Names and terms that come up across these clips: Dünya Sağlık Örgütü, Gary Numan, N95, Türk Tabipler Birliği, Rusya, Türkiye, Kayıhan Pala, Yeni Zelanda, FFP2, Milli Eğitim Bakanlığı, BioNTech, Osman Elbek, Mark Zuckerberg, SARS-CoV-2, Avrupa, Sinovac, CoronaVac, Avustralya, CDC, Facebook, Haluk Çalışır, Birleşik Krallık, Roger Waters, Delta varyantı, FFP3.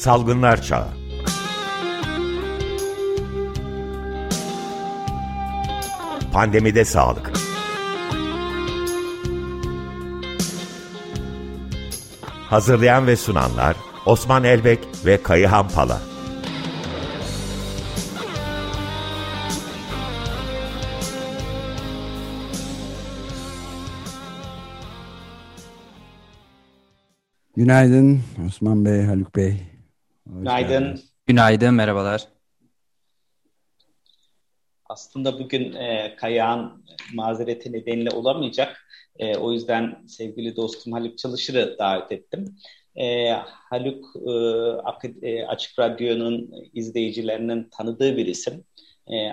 Salgınlar Çağı. Pandemide sağlık. Hazırlayan ve sunanlar Osman Elbek ve Kayıhan Pala. Günaydın Osman Bey, Haluk Bey. Günaydın. Günaydın, merhabalar. Aslında bugün Kayağan mazereti nedeniyle olamayacak. O yüzden sevgili dostum Haluk Çalışır'ı davet ettim. Haluk Açık Radyo'nun izleyicilerinin tanıdığı bir isim.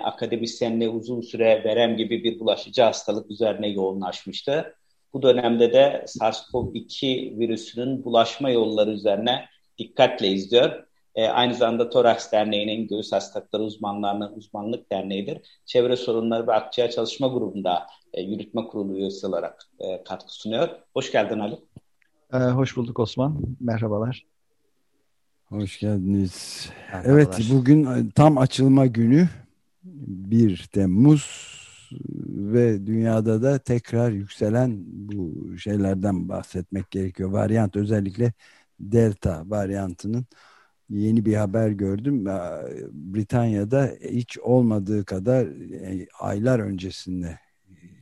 Akademisyenliğe uzun süre verem gibi bir bulaşıcı hastalık üzerine yoğunlaşmıştı. Bu dönemde de SARS-CoV-2 virüsünün bulaşma yolları üzerine dikkatle izliyor. Aynı zamanda Toraks Derneği'nin göğüs hastalıkları uzmanlarının uzmanlık derneğidir. Çevre sorunları ve akciğer çalışma grubunda yürütme kurulu üyesi olarak katkı sunuyor. Hoş geldin Haluk. Hoş bulduk Osman. Merhabalar. Hoş geldiniz. Merhabalar. Evet, bugün tam açılma günü 1 Temmuz. Ve dünyada da tekrar yükselen bu şeylerden bahsetmek gerekiyor. Varyant, özellikle Delta varyantının, yeni bir haber gördüm. Britanya'da hiç olmadığı kadar aylar öncesinde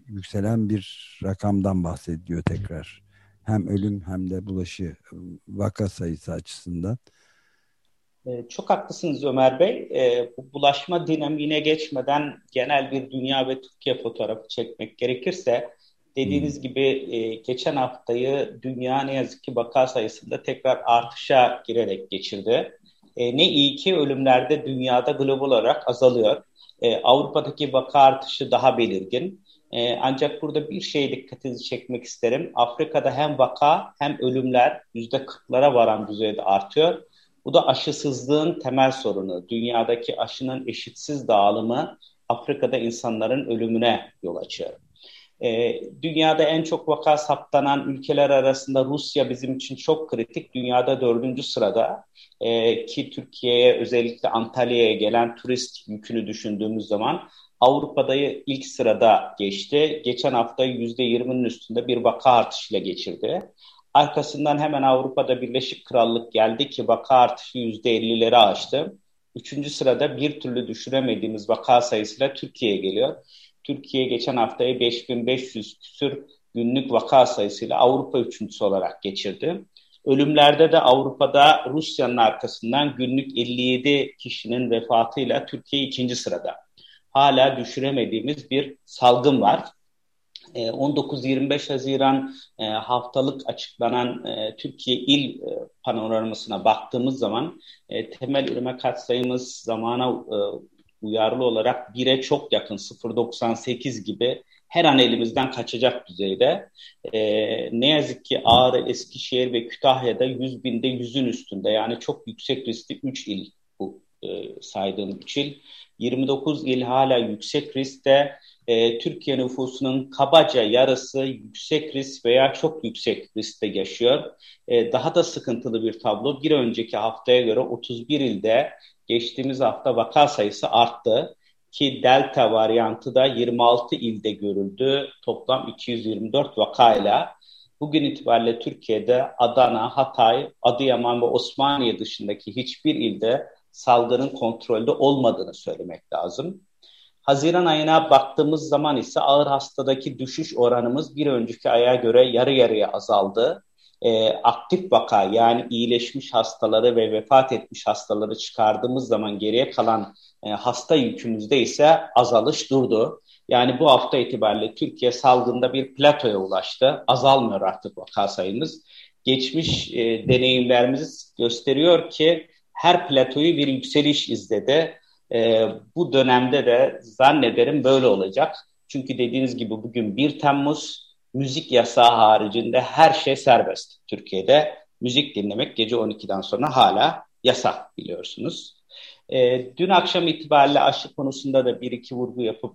yükselen bir rakamdan bahsediliyor tekrar. Hem ölüm hem de bulaşı vaka sayısı açısından. Çok haklısınız Ömer Bey. Bu bulaşma dinamiğine geçmeden genel bir dünya ve Türkiye fotoğrafı çekmek gerekirse, dediğiniz gibi geçen haftayı dünya ne yazık ki vaka sayısında tekrar artışa girerek geçirdi. Ne iyi ki ölümler de dünyada global olarak azalıyor. Avrupa'daki vaka artışı daha belirgin. Ancak burada bir şeye dikkatinizi çekmek isterim. Afrika'da hem vaka hem ölümler %40'lara varan düzeyde artıyor. Bu da aşısızlığın temel sorunu. Dünyadaki aşının eşitsiz dağılımı Afrika'da insanların ölümüne yol açıyor. Dünyada en çok vaka saptanan ülkeler arasında Rusya bizim için çok kritik. Dünyada 4. sırada ki Türkiye'ye, özellikle Antalya'ya gelen turist yükünü düşündüğümüz zaman Avrupa'da ilk sırada geçti. Geçen hafta %20'nin üstünde bir vaka artışıyla geçirdi. Arkasından hemen Avrupa'da Birleşik Krallık geldi ki vaka artışı %50'leri aştı. 3. sırada bir türlü düşüremediğimiz vaka sayısıyla Türkiye'ye geliyor. Türkiye geçen haftayı 5500 küsür günlük vaka sayısıyla Avrupa 3.'sü olarak geçirdi. Ölümlerde de Avrupa'da Rusya'nın arkasından günlük 57 kişinin vefatıyla Türkiye 2. sırada. Hala düşüremediğimiz bir salgın var. 19-25 Haziran haftalık açıklanan Türkiye il panoramasına baktığımız zaman temel üreme katsayımız zamana uyarlı olarak 1'e çok yakın, 0.98 gibi, her an elimizden kaçacak düzeyde. Ne yazık ki Ağrı, Eskişehir ve Kütahya'da 100 binde 100'ün üstünde, yani çok yüksek riskli 3 il bu saydığım 3 il. 29 il hala yüksek riskte. Türkiye nüfusunun kabaca yarısı yüksek risk veya çok yüksek riskte yaşıyor. Daha da sıkıntılı bir tablo. Bir önceki haftaya göre 31 ilde geçtiğimiz hafta vaka sayısı arttı ki Delta varyantı da 26 ilde görüldü. Toplam 224 vakayla. Bugün itibariyle Türkiye'de Adana, Hatay, Adıyaman ve Osmaniye dışındaki hiçbir ilde salgının kontrolde olmadığını söylemek lazım. Haziran ayına baktığımız zaman ise ağır hastadaki düşüş oranımız bir önceki aya göre yarı yarıya azaldı. Aktif vaka, yani iyileşmiş hastaları ve vefat etmiş hastaları çıkardığımız zaman geriye kalan hasta yükümüzde ise azalış durdu. Yani bu hafta itibariyle Türkiye salgında bir platoya ulaştı. Azalmıyor artık vaka sayımız. Geçmiş deneyimlerimiz gösteriyor ki her platoyu bir yükseliş izledi. Bu dönemde de zannederim böyle olacak. Çünkü dediğiniz gibi bugün 1 Temmuz, müzik yasağı haricinde her şey serbest Türkiye'de. Müzik dinlemek gece 12'den sonra hala yasak, biliyorsunuz. Dün akşam itibariyle aşı konusunda da bir iki vurgu yapıp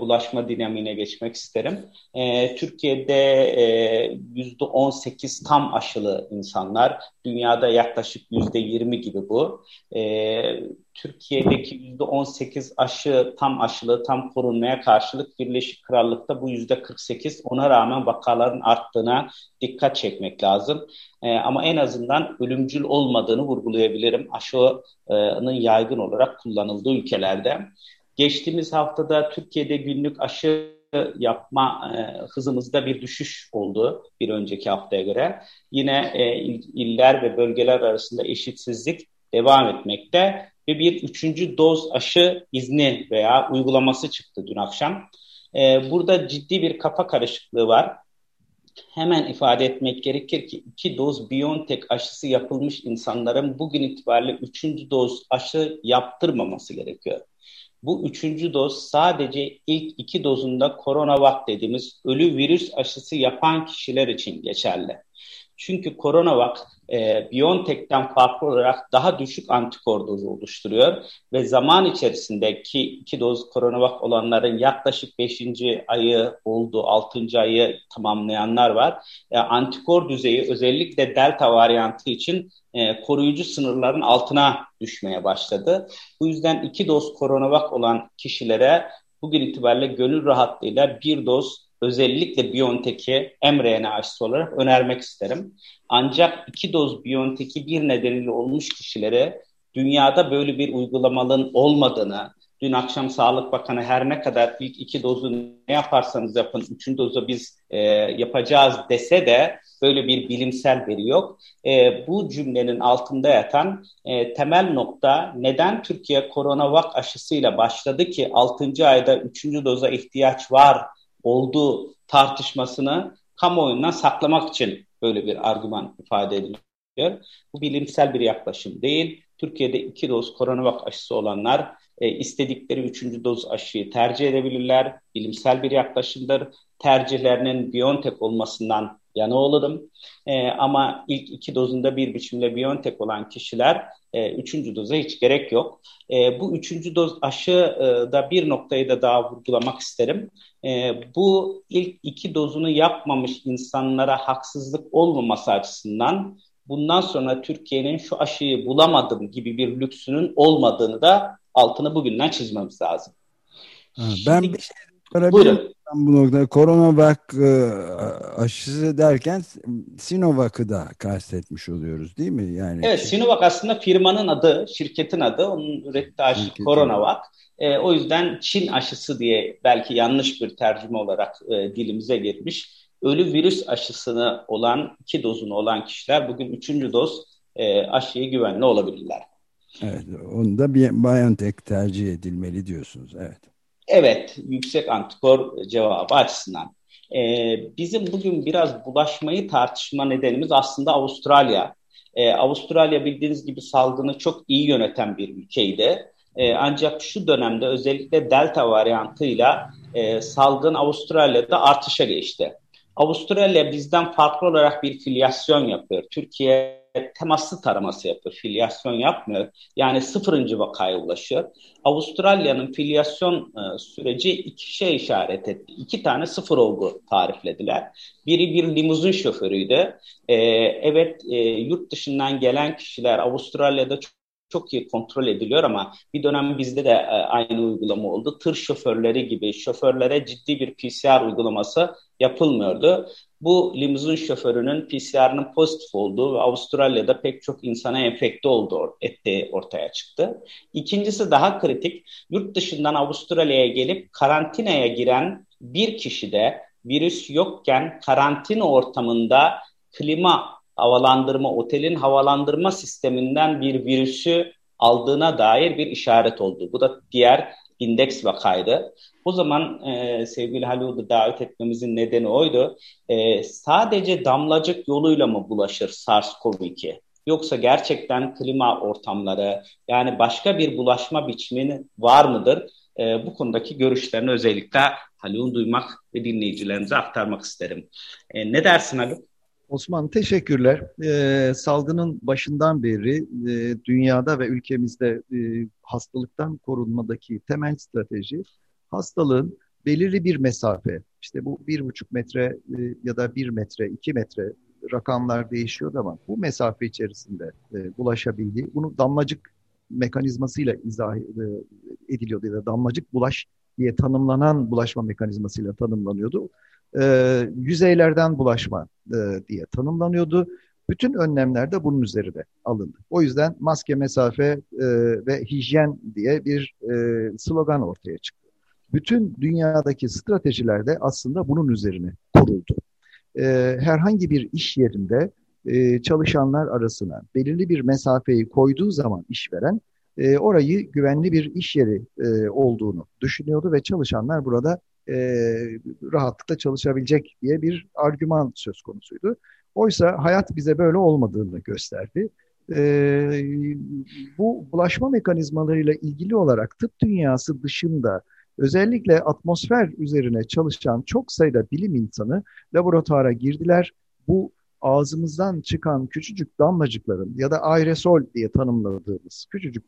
bulaşma dinamiğine geçmek isterim. Türkiye'de %18 tam aşılı insanlar, dünyada yaklaşık %20 gibi bu. Türkiye'deki %18 aşı tam aşılı, tam korunmaya karşılık Birleşik Krallık'ta bu %48, ona rağmen vakaların arttığına dikkat çekmek lazım. Ama en azından ölümcül olmadığını vurgulayabilirim aşının yaygın olarak kullanıldığı ülkelerde. Geçtiğimiz haftada Türkiye'de günlük aşı yapma hızımızda bir düşüş oldu bir önceki haftaya göre. Yine iller ve bölgeler arasında eşitsizlik devam etmekte ve bir üçüncü doz aşı izni veya uygulaması çıktı dün akşam. Burada ciddi bir kafa karışıklığı var. Hemen ifade etmek gerekir ki 2 doz BioNTech aşısı yapılmış insanların bugün itibariyle 3. doz aşı yaptırmaması gerekiyor. Bu 3. doz sadece ilk 2 dozunda CoronaVac dediğimiz ölü virüs aşısı yapan kişiler için geçerli. Çünkü CoronaVac BioNTech'ten farklı olarak daha düşük antikor dozu oluşturuyor ve zaman içerisindeki 2 doz CoronaVac olanların yaklaşık 5. ayı oldu, 6. ayı tamamlayanlar var. Antikor düzeyi özellikle Delta varyantı için koruyucu sınırların altına düşmeye başladı. Bu yüzden 2 doz CoronaVac olan kişilere bugün itibariyle gönül rahatlığıyla 1 doz özellikle BioNTech'i mRNA aşısı olarak önermek isterim. Ancak 2 doz BioNTech'i bir nedeniyle olmuş kişilere dünyada böyle bir uygulamanın olmadığını, dün akşam Sağlık Bakanı her ne kadar ilk 2 dozu ne yaparsanız yapın, 3. dozu biz yapacağız dese de böyle bir bilimsel veri yok. Bu cümlenin altında yatan temel nokta neden Türkiye CoronaVac aşısıyla başladı ki 6. ayda 3. doza ihtiyaç var olduğu tartışmasını kamuoyundan saklamak için böyle bir argüman ifade ediliyor. Bu bilimsel bir yaklaşım değil. Türkiye'de 2 doz CoronaVac aşısı olanlar istedikleri 3. doz aşıyı tercih edebilirler. Bilimsel bir yaklaşımdır. Tercihlerinin BioNTech olmasından yana olalım. Ama ilk 2 dozunda bir biçimde BioNTech olan kişiler 3. doza hiç gerek yok. Bu 3. doz aşı da bir noktayı da daha vurgulamak isterim. Bu ilk 2 dozunu yapmamış insanlara haksızlık olmaması açısından bundan sonra Türkiye'nin şu aşıyı bulamadım gibi bir lüksünün olmadığını da altını bugünden çizmemiz lazım. Ben bir şey sorabilirim bu noktada. CoronaVac aşısı derken Sinovac'ı da kastetmiş oluyoruz değil mi? Yani evet, Sinovac aslında firmanın adı, şirketin adı. Onun ürettiği aşı CoronaVac. O yüzden Çin aşısı diye belki yanlış bir tercüme olarak dilimize girmiş. Ölü virüs aşısını olan, 2 dozunu olan kişiler bugün 3. doz aşıya güvenli olabilirler. Evet, onu da BioNTech tercih edilmeli diyorsunuz. Evet. Evet, yüksek antikor cevabı açısından. Bizim bugün biraz bulaşmayı tartışma nedenimiz aslında Avustralya. Avustralya bildiğiniz gibi salgını çok iyi yöneten bir ülkeydi. Ancak şu dönemde özellikle Delta varyantıyla salgın Avustralya'da artışa geçti. Avustralya bizden farklı olarak bir filyasyon yapıyor. Türkiye temaslı taraması yapıyor, filyasyon yapmıyor. Yani 0. vakaya ulaşıyor. Avustralya'nın filyasyon süreci 2 şey işaret etti. 2 tane 0 olgu tariflediler. Biri bir limuzin şoförüydü. Evet, yurt dışından gelen kişiler Avustralya'da çok iyi kontrol ediliyor ama bir dönem bizde de aynı uygulama oldu. Tır şoförleri gibi şoförlere ciddi bir PCR uygulaması yapılmıyordu. Bu limuzin şoförünün PCR'ının pozitif olduğu ve Avustralya'da pek çok insana enfekte olduğu ortaya çıktı. İkincisi daha kritik, yurt dışından Avustralya'ya gelip karantinaya giren bir kişide virüs yokken karantina ortamında otelin havalandırma sisteminden bir virüsü aldığına dair bir işaret oldu. Bu da diğer indeks vakaydı. O zaman sevgili Halil'i davet etmemizin nedeni oydu. Sadece damlacık yoluyla mı bulaşır SARS-CoV-2? Yoksa gerçekten klima ortamları, yani başka bir bulaşma biçimi var mıdır? Bu konudaki görüşlerini özellikle Halil'i duymak ve dinleyicilerimize aktarmak isterim. Ne dersin Halil? Osman, teşekkürler. Salgının başından beri dünyada ve ülkemizde hastalıktan korunmadaki temel strateji hastalığın belirli bir mesafe, işte bu 1,5 metre ya da 1 metre, 2 metre, rakamlar değişiyordu ama bu mesafe içerisinde bulaşabildiği, bunu damlacık mekanizmasıyla izah ediliyordu ya da damlacık bulaş diye tanımlanan bulaşma mekanizmasıyla tanımlanıyordu. Yüzeylerden bulaşma diye tanımlanıyordu. Bütün önlemler de bunun üzerine alındı. O yüzden maske, mesafe ve hijyen diye bir slogan ortaya çıktı. Bütün dünyadaki stratejiler de aslında bunun üzerine kuruldu. Herhangi bir iş yerinde çalışanlar arasına belirli bir mesafeyi koyduğu zaman işveren orayı güvenli bir iş yeri olduğunu düşünüyordu ve çalışanlar burada rahatlıkla çalışabilecek diye bir argüman söz konusuydu. Oysa hayat bize böyle olmadığını gösterdi. Bu bulaşma mekanizmalarıyla ilgili olarak tıp dünyası dışında özellikle atmosfer üzerine çalışan çok sayıda bilim insanı laboratuvara girdiler. Bu ağzımızdan çıkan küçücük damlacıkların ya da aerosol diye tanımladığımız küçücük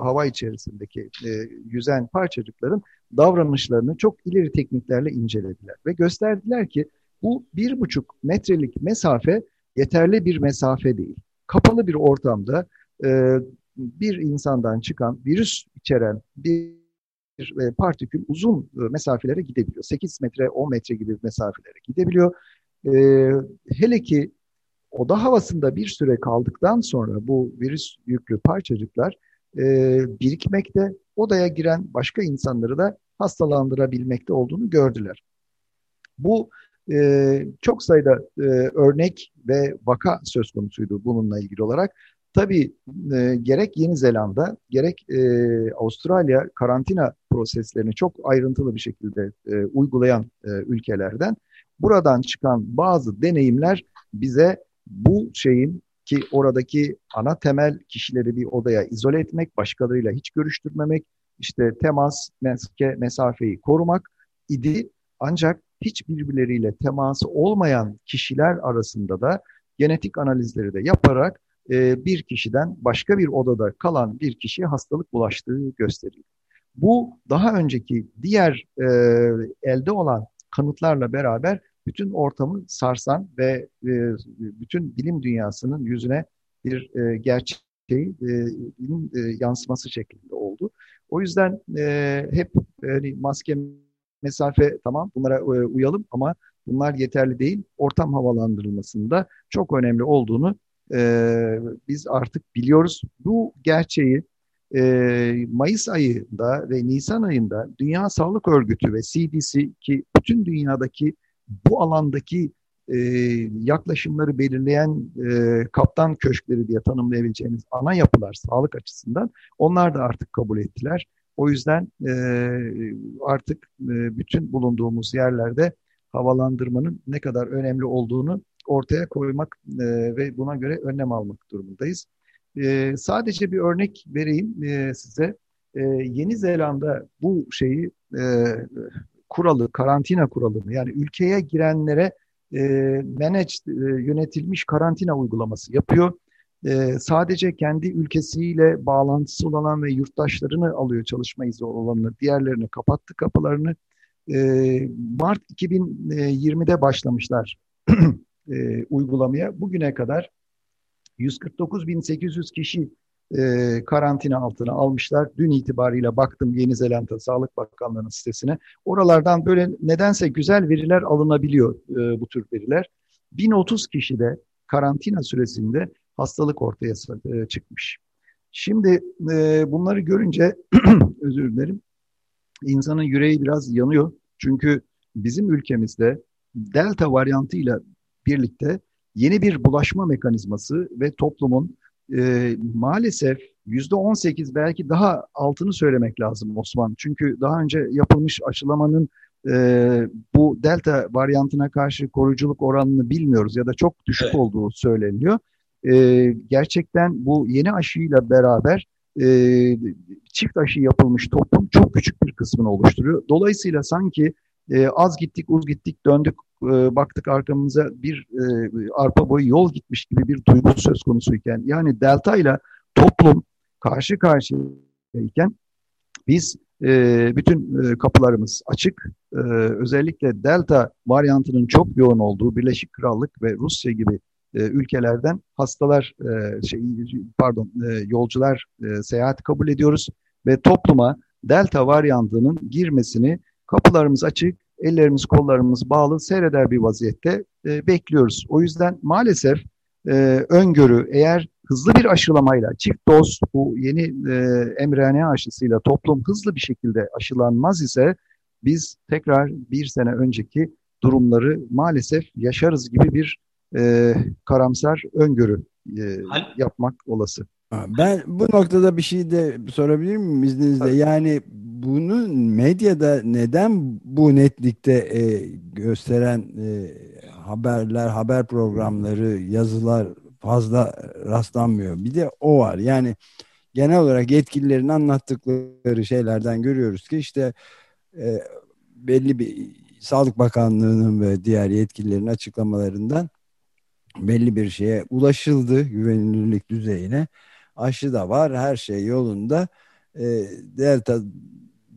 hava içerisindeki yüzen parçacıkların davranışlarını çok ileri tekniklerle incelediler. Ve gösterdiler ki bu 1,5 metrelik mesafe yeterli bir mesafe değil. Kapalı bir ortamda bir insandan çıkan virüs içeren bir partikül uzun mesafelere gidebiliyor. 8 metre, 10 metre gibi mesafelere gidebiliyor. Hele ki oda havasında bir süre kaldıktan sonra bu virüs yüklü parçacıklar birikmekte, odaya giren başka insanları da hastalandırabilmekte olduğunu gördüler. Bu çok sayıda örnek ve vaka söz konusuydu bununla ilgili olarak. Tabii gerek Yeni Zelanda, gerek Avustralya karantina proseslerini çok ayrıntılı bir şekilde uygulayan ülkelerden. Buradan çıkan bazı deneyimler bize bu şeyin ki oradaki ana temel kişileri bir odaya izole etmek, başkalarıyla hiç görüştürmemek, işte temas, mesafeyi korumak idi. Ancak hiç birbirleriyle teması olmayan kişiler arasında da genetik analizleri de yaparak bir kişiden başka bir odada kalan bir kişiye hastalık bulaştığı gösterildi. Bu daha önceki diğer elde olan kanıtlarla beraber bütün ortamı sarsan ve bütün bilim dünyasının yüzüne bir gerçeğin yansıması şeklinde oldu. O yüzden hep maske, mesafe, tamam bunlara uyalım ama bunlar yeterli değil. Ortam havalandırılmasında çok önemli olduğunu biz artık biliyoruz. Bu gerçeği Mayıs ayında ve Nisan ayında Dünya Sağlık Örgütü ve CDC ki bütün dünyadaki bu alandaki yaklaşımları belirleyen kaptan köşkleri diye tanımlayabileceğimiz ana yapılar sağlık açısından onlar da artık kabul ettiler. O yüzden artık bütün bulunduğumuz yerlerde havalandırmanın ne kadar önemli olduğunu ortaya koymak ve buna göre önlem almak durumundayız. Sadece bir örnek vereyim size. Yeni Zelanda bu şeyi kuralı, karantina kuralını yani ülkeye girenlere yönetilmiş karantina uygulaması yapıyor. Sadece kendi ülkesiyle bağlantısı olan ve yurttaşlarını alıyor çalışma izni olanları, diğerlerini kapattı kapılarını. Mart 2020'de başlamışlar uygulamaya. Bugüne kadar 149.800 kişi karantina altına almışlar. Dün itibariyle baktım Yeni Zelanda Sağlık Bakanlığı'nın sitesine. Oralardan böyle nedense güzel veriler alınabiliyor bu tür veriler. 1030 kişi de karantina süresinde hastalık ortaya çıkmış. Şimdi bunları görünce özür dilerim. İnsanın yüreği biraz yanıyor. Çünkü bizim ülkemizde Delta varyantıyla birlikte yeni bir bulaşma mekanizması ve toplumun maalesef %18 belki daha altını söylemek lazım Osman. Çünkü daha önce yapılmış aşılamanın bu delta varyantına karşı koruyuculuk oranını bilmiyoruz ya da çok düşük evet. olduğu söyleniyor. Gerçekten bu yeni aşıyla beraber çift aşı yapılmış toplum çok küçük bir kısmını oluşturuyor. Dolayısıyla sanki Az gittik, uz gittik, döndük, baktık arkamıza bir arpa boyu yol gitmiş gibi bir duygu söz konusuyken, yani delta ile toplum karşı karşıyayken biz bütün kapılarımız açık. Özellikle delta varyantının çok yoğun olduğu Birleşik Krallık ve Rusya gibi ülkelerden hastalar, yolcular seyahat kabul ediyoruz ve topluma delta varyantının girmesini kapılarımız açık, ellerimiz kollarımız bağlı, seyreder bir vaziyette bekliyoruz. O yüzden maalesef öngörü, eğer hızlı bir aşılamayla, çift doz bu yeni mRNA aşısıyla toplum hızlı bir şekilde aşılanmaz ise biz tekrar bir sene önceki durumları maalesef yaşarız gibi bir karamsar öngörü yapmak olası. Ben bu noktada bir şey de sorabilir miyim izninizle? Tabii. Yani bunun medyada neden bu netlikte gösteren haberler, haber programları, yazılar fazla rastlanmıyor? Bir de o var. Yani genel olarak yetkililerin anlattıkları şeylerden görüyoruz ki işte belli bir Sağlık Bakanlığı'nın ve diğer yetkililerin açıklamalarından belli bir şeye ulaşıldı, güvenilirlik düzeyine. Aşı da var, her şey yolunda. Delta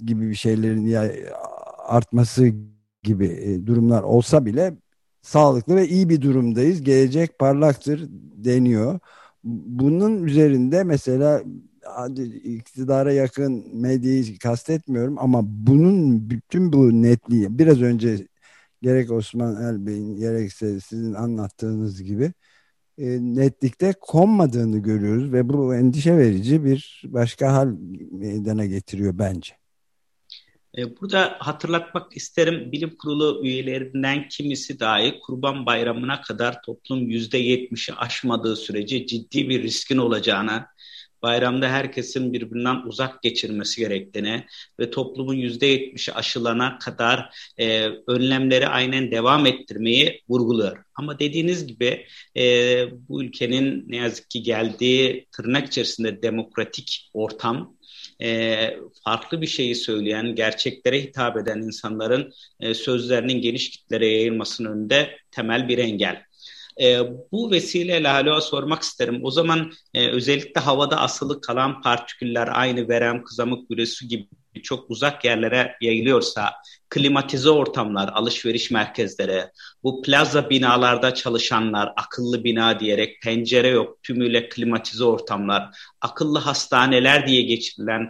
gibi bir şeylerin artması gibi durumlar olsa bile sağlıklı ve iyi bir durumdayız. Gelecek parlaktır deniyor. Bunun üzerinde mesela iktidara yakın medyayı kastetmiyorum ama bunun bütün bu netliği biraz önce gerek Osman Elbey'in gerekse sizin anlattığınız gibi netlikte konmadığını görüyoruz ve bu endişe verici bir başka hal meydana getiriyor bence. Burada hatırlatmak isterim, bilim kurulu üyelerinden kimisi dahi Kurban Bayramı'na kadar toplum %70'i aşmadığı sürece ciddi bir riskin olacağına, bayramda herkesin birbirinden uzak geçirmesi gerektiğini ve toplumun %70'i aşılana kadar önlemleri aynen devam ettirmeyi vurguluyor. Ama dediğiniz gibi bu ülkenin ne yazık ki geldiği tırnak içerisinde demokratik ortam, farklı bir şeyi söyleyen, gerçeklere hitap eden insanların sözlerinin geniş kitlere yayılmasının önünde temel bir engel. Bu vesileyle Halo'a sormak isterim. O zaman özellikle havada asılı kalan partiküller aynı verem, kızamık virüsü gibi çok uzak yerlere yayılıyorsa, klimatize ortamlar, alışveriş merkezleri, bu plaza binalarda çalışanlar, akıllı bina diyerek pencere yok, tümüyle klimatize ortamlar, akıllı hastaneler diye geçirilen,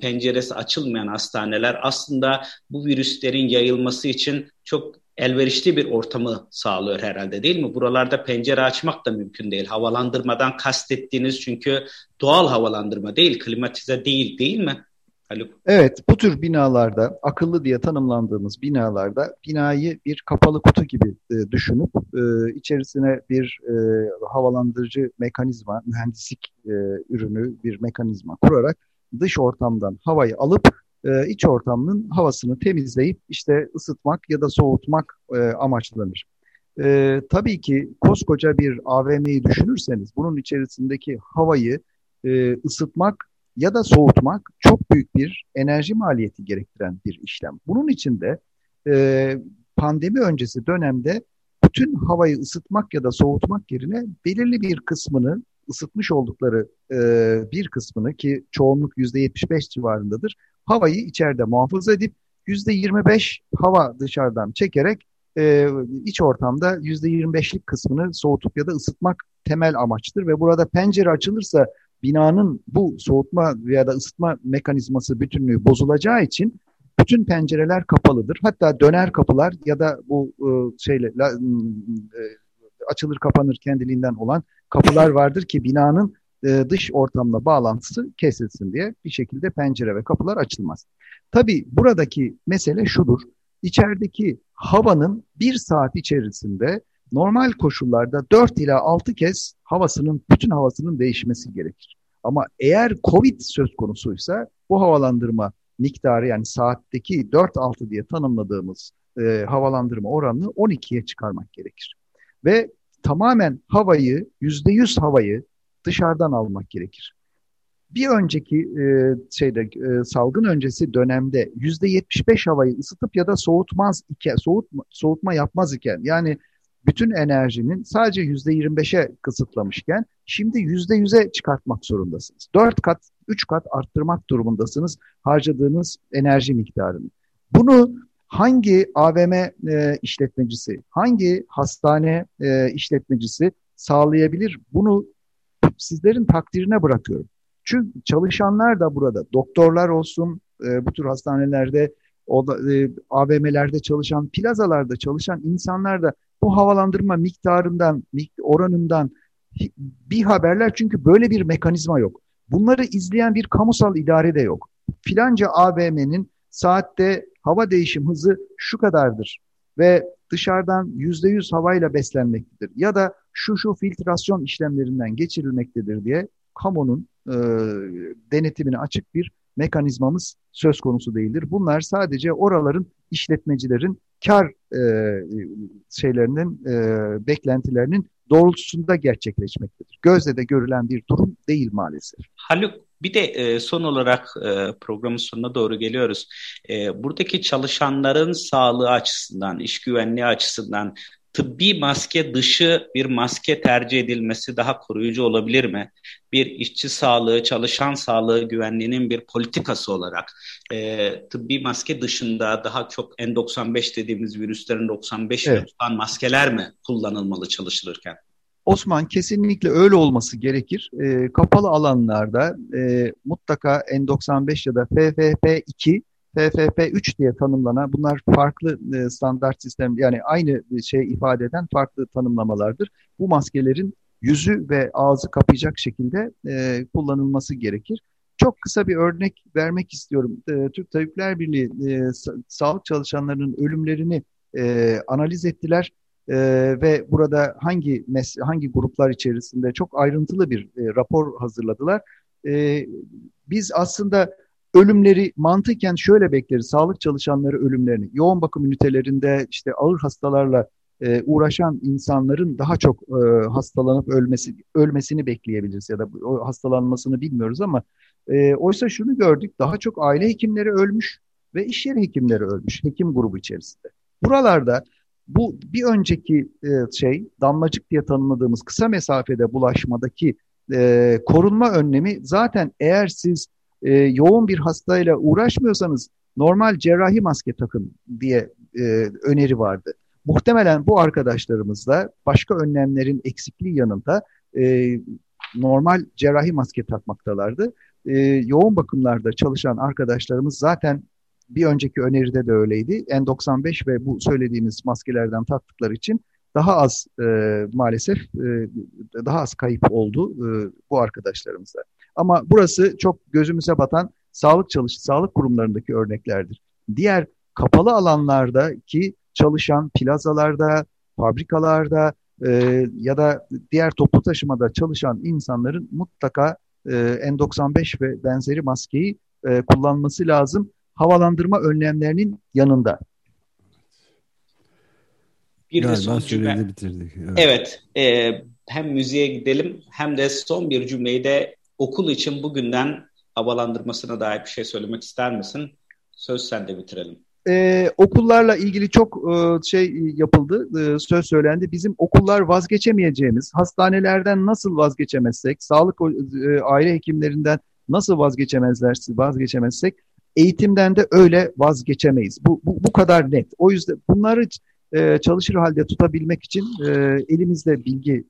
penceresi açılmayan hastaneler aslında bu virüslerin yayılması için çok elverişli bir ortamı sağlıyor herhalde, değil mi? Buralarda pencere açmak da mümkün değil. Havalandırmadan kastettiğiniz çünkü doğal havalandırma değil, klimatize değil, değil mi Haluk? Evet, bu tür binalarda, akıllı diye tanımlandığımız binalarda binayı bir kapalı kutu gibi düşünüp içerisine bir havalandırıcı mekanizma, mühendislik ürünü bir mekanizma kurarak dış ortamdan havayı alıp iç ortamının havasını temizleyip işte ısıtmak ya da soğutmak amaçlanır. Tabii ki koskoca bir AVM'yi düşünürseniz bunun içerisindeki havayı ısıtmak ya da soğutmak çok büyük bir enerji maliyeti gerektiren bir işlem. Bunun için de pandemi öncesi dönemde bütün havayı ısıtmak ya da soğutmak yerine belirli bir kısmını, ısıtmış oldukları bir kısmını, ki çoğunluk %75 civarındadır, havayı içeride muhafaza edip %25 hava dışarıdan çekerek iç ortamda %25'lik kısmını soğutup ya da ısıtmak temel amaçtır. Ve burada pencere açılırsa binanın bu soğutma ya da ısıtma mekanizması bütünlüğü bozulacağı için bütün pencereler kapalıdır. Hatta döner kapılar ya da bu açılır kapanır kendiliğinden olan kapılar vardır ki binanın dış ortamla bağlantısı kesilsin diye bir şekilde pencere ve kapılar açılmaz. Tabii buradaki mesele şudur: İçerideki havanın bir saat içerisinde normal koşullarda 4 ila 6 kez bütün havasının değişmesi gerekir. Ama eğer COVID söz konusuysa bu havalandırma miktarı, yani saatteki 4-6 diye tanımladığımız havalandırma oranını 12'ye çıkarmak gerekir. Ve tamamen havayı, %100 havayı dışarıdan almak gerekir. Bir önceki salgın öncesi dönemde %75 havayı ısıtıp ya da soğutmaz iken, soğutma yapmaz iken, yani bütün enerjinin sadece %25'e kısıtlamışken şimdi %100'e çıkartmak zorundasınız. 4 kat, 3 kat arttırmak durumundasınız harcadığınız enerji miktarını. Bunu hangi AVM işletmecisi, hangi hastane işletmecisi sağlayabilir? Bunu sizlerin takdirine bırakıyorum. Çünkü çalışanlar da burada, doktorlar olsun, bu tür hastanelerde, AVM'lerde çalışan, plazalarda çalışan insanlar da bu havalandırma miktarından, oranından bir haberler, çünkü böyle bir mekanizma yok. Bunları izleyen bir kamusal idare de yok. Filanca AVM'nin saatte hava değişim hızı şu kadardır ve dışarıdan %100 havayla beslenmektedir ya da şu filtrasyon işlemlerinden geçirilmektedir diye kamunun denetimine açık bir mekanizmamız söz konusu değildir. Bunlar sadece oraların, işletmecilerin kar beklentilerinin doğrultusunda gerçekleşmektedir. Gözle de görülen bir durum değil maalesef. Haluk, bir de son olarak programın sonuna doğru geliyoruz. Buradaki çalışanların sağlığı açısından, iş güvenliği açısından tıbbi maske dışı bir maske tercih edilmesi daha koruyucu olabilir mi? Bir işçi sağlığı, çalışan sağlığı güvenliğinin bir politikası olarak tıbbi maske dışında daha çok N95 dediğimiz virüslerin 95'ini tutan maskeler mi kullanılmalı çalışılırken? Osman, kesinlikle öyle olması gerekir. Kapalı alanlarda mutlaka N95 ya da FFP2, FFP3 diye tanımlanan, bunlar farklı standart sistem, yani aynı şey ifade eden farklı tanımlamalardır. Bu maskelerin yüzü ve ağzı kapayacak şekilde kullanılması gerekir. Çok kısa bir örnek vermek istiyorum. Türk Tabipler Birliği sağlık çalışanlarının ölümlerini analiz ettiler ve burada hangi gruplar içerisinde çok ayrıntılı bir rapor hazırladılar. Biz aslında ölümleri mantıken şöyle bekleriz: sağlık çalışanları ölümlerini, yoğun bakım ünitelerinde işte ağır hastalarla uğraşan insanların daha çok hastalanıp ölmesini bekleyebiliriz ya da hastalanmasını bilmiyoruz ama oysa şunu gördük: daha çok aile hekimleri ölmüş ve iş yeri hekimleri ölmüş, hekim grubu içerisinde. Buralarda bu bir önceki damlacık diye tanımladığımız kısa mesafede bulaşmadaki korunma önlemi, zaten eğer siz yoğun bir hastayla uğraşmıyorsanız normal cerrahi maske takın diye öneri vardı. Muhtemelen bu arkadaşlarımız da başka önlemlerin eksikliği yanında normal cerrahi maske takmaktalardı. Yoğun bakımlarda çalışan arkadaşlarımız zaten bir önceki öneride de öyleydi. N95 ve bu söylediğimiz maskelerden taktıkları için daha az maalesef daha az kayıp oldu bu arkadaşlarımızda. Ama burası çok gözümüze batan sağlık kurumlarındaki örneklerdir. Diğer kapalı alanlardaki çalışan, plazalarda, fabrikalarda ya da diğer toplu taşımada çalışan insanların mutlaka N95 ve benzeri maskeyi kullanması lazım, havalandırma önlemlerinin yanında. Bir de son cümle. Bitirdik. Evet. Hem müziğe gidelim hem de son bir cümleyi de okul için bugünden havalandırmasına dair bir şey söylemek ister misin? Söz sende, bitirelim. Okullarla ilgili çok yapıldı, söz söylendi. Bizim okullar vazgeçemeyeceğimiz, hastanelerden nasıl vazgeçemezsek, aile hekimlerinden nasıl vazgeçemezsek, eğitimden de öyle vazgeçemeyiz. Bu kadar net. O yüzden bunları çalışır halde tutabilmek için elimizde bilgi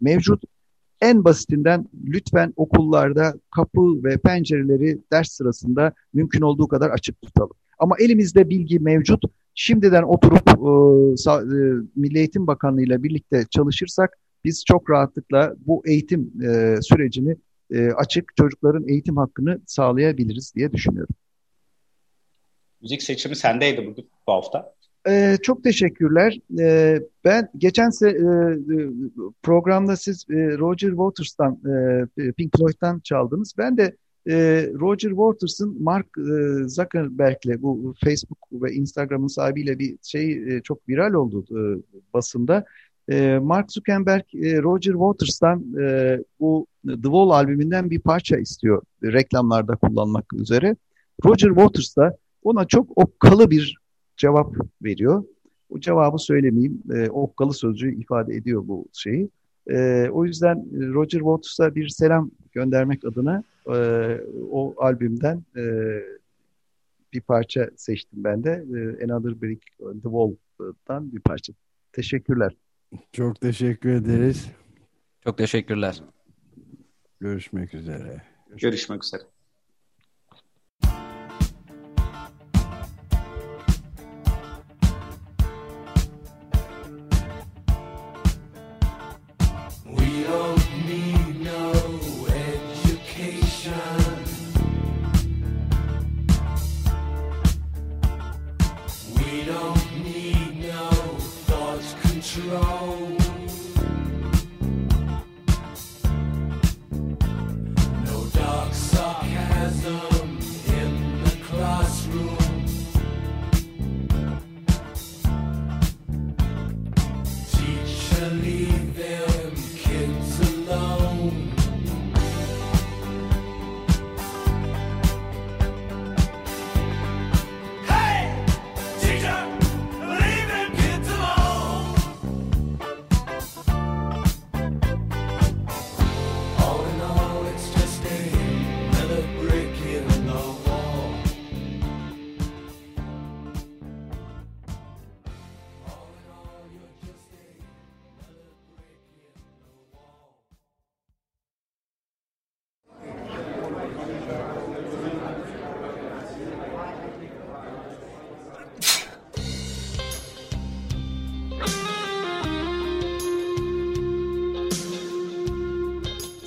mevcut. En basitinden lütfen okullarda kapı ve pencereleri ders sırasında mümkün olduğu kadar açık tutalım. Ama elimizde bilgi mevcut. Şimdiden oturup Milli Eğitim Bakanlığı ile birlikte çalışırsak biz çok rahatlıkla bu eğitim sürecini açık, çocukların eğitim hakkını sağlayabiliriz diye düşünüyorum. Müzik seçimi sendeydi bugün, bu hafta. Çok teşekkürler. Ben geçen programda siz Roger Waters'tan, Pink Floyd'dan çaldınız. Ben de Roger Waters'ın Mark Zuckerberg'le, bu Facebook ve Instagram'ın sahibiyle bir çok viral oldu basında. Mark Zuckerberg Roger Waters'tan bu The Wall albümünden bir parça istiyor reklamlarda kullanmak üzere. Roger Waters da ona çok okkalı bir cevap veriyor. O cevabı söylemeyeyim, okkalı sözcüğü ifade ediyor bu şeyi. O yüzden Roger Waters'a bir selam göndermek adına o albümden bir parça seçtim ben de. Another Brick on the Wall'dan bir parça. Teşekkürler. Çok teşekkür ederiz. Çok teşekkürler. Görüşmek üzere. Görüşmek üzere.